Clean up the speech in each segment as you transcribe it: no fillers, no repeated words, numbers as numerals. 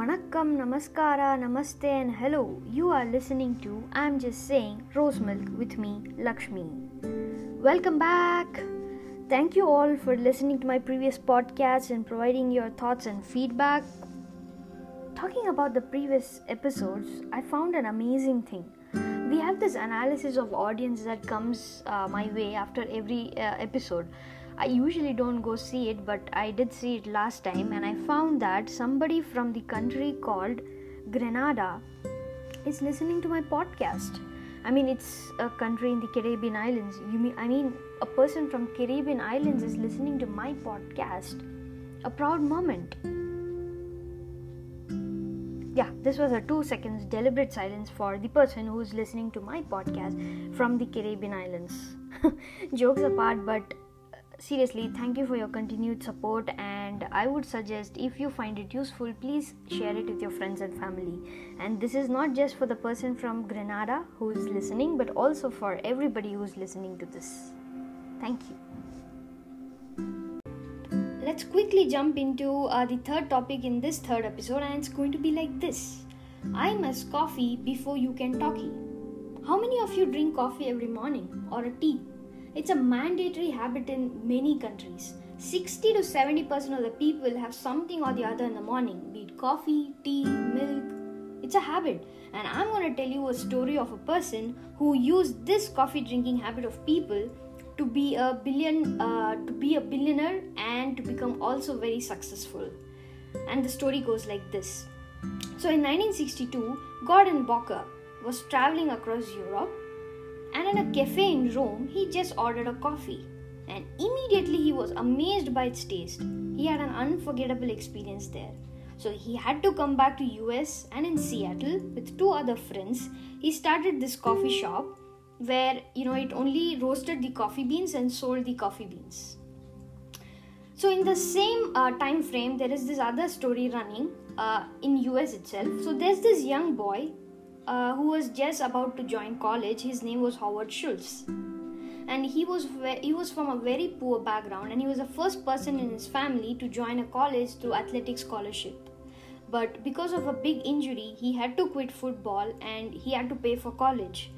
Vanakkam, Namaskara, Namaste and hello. You are listening to I'm Just Saying Rose Milk with me, Lakshmi. Welcome back. Thank you all for listening to my previous podcast and providing your thoughts and feedback. Talking about the previous episodes, I found an amazing thing. We have this analysis of audience that comes my way after every episode. I usually don't go see it, but I did see it last time, and I found that somebody from the country called Grenada is listening to my podcast. I mean, it's a country in the Caribbean Islands. A person from Caribbean Islands is listening to my podcast. A proud moment. Yeah, this was a 2 seconds deliberate silence for the person who's listening to my podcast from the Caribbean Islands. Jokes apart, but seriously, thank you for your continued support, and I would suggest if you find it useful, please share it with your friends and family. And this is not just for the person from Grenada who is listening, but also for everybody who is listening to this. Thank you. Let's quickly jump into the third topic in this third episode, and it's going to be like this. I must coffee before you can talkie. How many of you drink coffee every morning or a tea? It's a mandatory habit in many countries. 60 to 70% of the people have something or the other in the morning, be it coffee, tea, milk. It's a habit. And I'm going to tell you a story of a person who used this coffee drinking habit of people to be a billionaire and to become also very successful. And the story goes like this. So in 1962, Gordon Bokker was traveling across Europe, and in a cafe in Rome, he just ordered a coffee, and immediately he was amazed by its taste. He had an unforgettable experience there. So he had to come back to US, and in Seattle with two other friends, he started this coffee shop where, it only roasted the coffee beans and sold the coffee beans. So in the same time frame, there is this other story running in US itself. So there's this young boy who was just about to join college. His name was Howard Schultz, and he was from a very poor background, and he was the first person in his family to join a college through athletic scholarship. But because of a big injury, he had to quit football and he had to pay for college.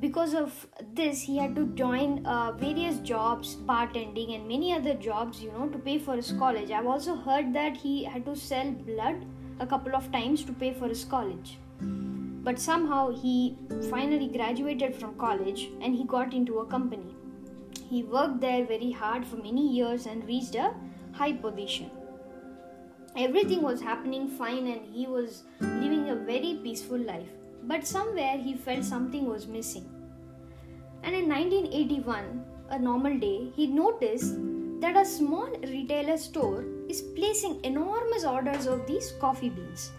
Because of this, he had to join various jobs, bartending and many other jobs, to pay for his college. I've also heard that he had to sell blood a couple of times to pay for his college. But somehow he finally graduated from college and he got into a company. He worked there very hard for many years and reached a high position. Everything was happening fine and he was living a very peaceful life. But somewhere he felt something was missing. And in 1981, a normal day, he noticed that a small retailer store is placing enormous orders of these coffee beans.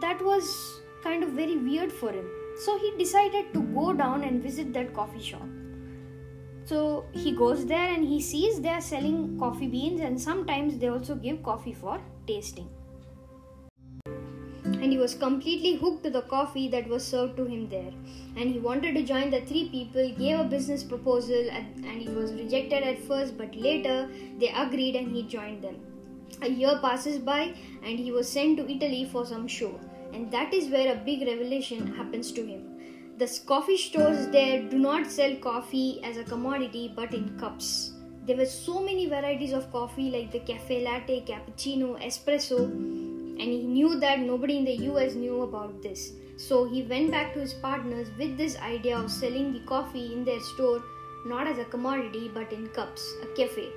That was kind of very weird for him. So he decided to go down and visit that coffee shop. So he goes there and he sees they are selling coffee beans, and sometimes they also give coffee for tasting. And he was completely hooked to the coffee that was served to him there. And he wanted to join the three people, gave a business proposal, and he was rejected at first, but later they agreed and he joined them. A year passes by and he was sent to Italy for some show, and that is where a big revelation happens to him. The coffee stores there do not sell coffee as a commodity but in cups. There were so many varieties of coffee like the cafe latte, cappuccino, espresso, and he knew that nobody in the US knew about this. So he went back to his partners with this idea of selling the coffee in their store not as a commodity but in cups, a cafe.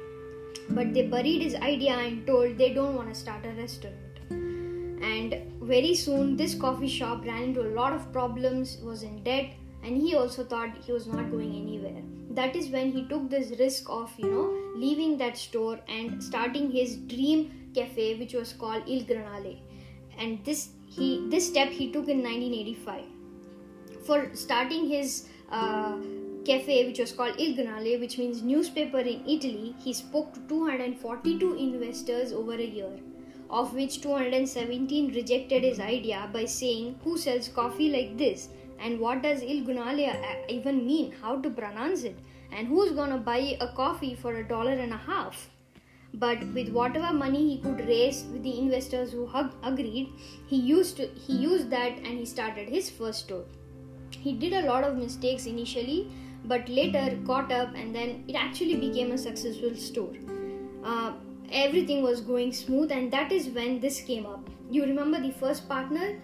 But they buried his idea and told they don't want to start a restaurant. And very soon this coffee shop ran into a lot of problems, was in debt, and he also thought he was not going anywhere. That is when he took this risk of, leaving that store and starting his dream cafe, which was called Il Granale. And this step he took in 1985. For starting his cafe, which was called Il Gunale, which means newspaper in Italy, he spoke to 242 investors over a year, of which 217 rejected his idea by saying, "Who sells coffee like this? And what does Il Gunale even mean? How to pronounce it? And who's gonna buy a coffee for $1.50? but with whatever money he could raise with the investors who agreed, he used that and he started his first store. He did a lot of mistakes initially, but later caught up, and then it actually became a successful store. Everything was going smooth, and that is when this came up. You remember the first partner,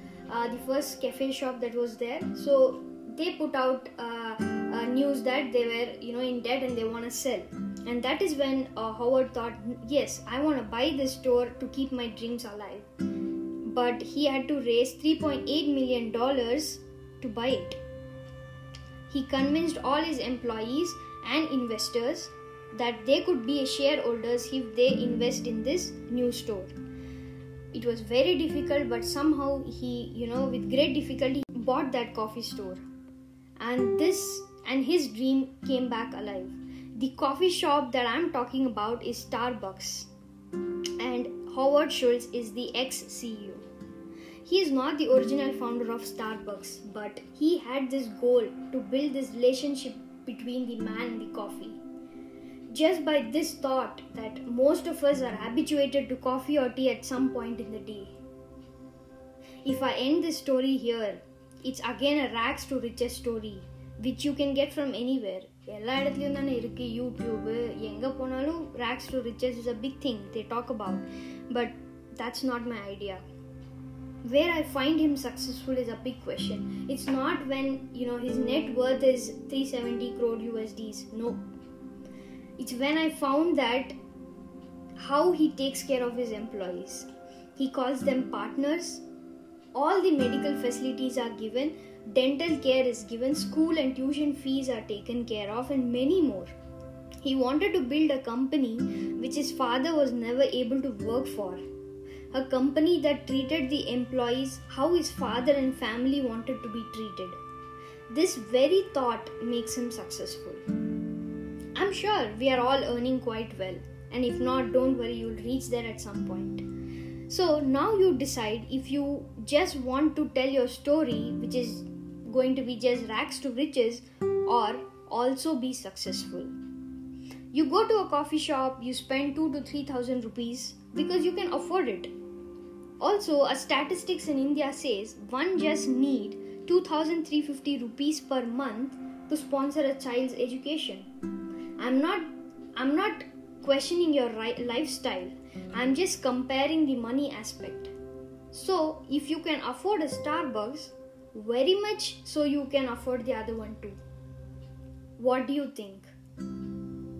the first cafe shop that was there? So they put out news that they were, in debt and they want to sell. And that is when Howard thought, yes, I want to buy this store to keep my dreams alive. But he had to raise $3.8 million to buy it. He convinced all his employees and investors that they could be shareholders if they invest in this new store. It was very difficult, but somehow he, with great difficulty, bought that coffee store. And his dream came back alive. The coffee shop that I'm talking about is Starbucks, and Howard Schultz is the ex-CEO. He is not the original founder of Starbucks, but he had this goal to build this relationship between the man and the coffee. Just by this thought that most of us are habituated to coffee or tea at some point in the day. If I end this story here, it's again a rags to riches story, which you can get from anywhere. YouTube, rags to riches is a big thing they talk about, but that's not my idea. Where I find him successful is a big question. It's not when, his net worth is 370 crore USDs. No. It's when I found that how he takes care of his employees. He calls them partners. All the medical facilities are given, dental care is given, school and tuition fees are taken care of, and many more. He wanted to build a company which his father was never able to work for. A company that treated the employees how his father and family wanted to be treated. This very thought makes him successful. I'm sure we are all earning quite well, and if not, don't worry, you'll reach there at some point. So now you decide if you just want to tell your story, which is going to be just rags to riches, or also be successful. You go to a coffee shop, you spend 2,000 to 3,000 rupees because you can afford it. Also, a statistics in India says one just need 2,350 rupees per month to sponsor a child's education. I'm not questioning your lifestyle. I'm just comparing the money aspect. So, if you can afford a Starbucks, very much so you can afford the other one too. What do you think?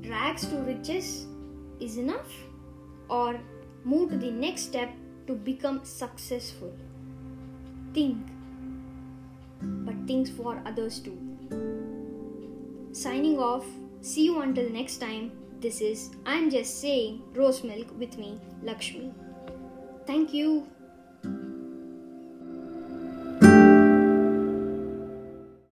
Rags to riches is enough? Or move to the next step to become successful? Think. But think for others too. Signing off. See you until next time. This is I'm Just Saying Rose Milk with me, Lakshmi. Thank you.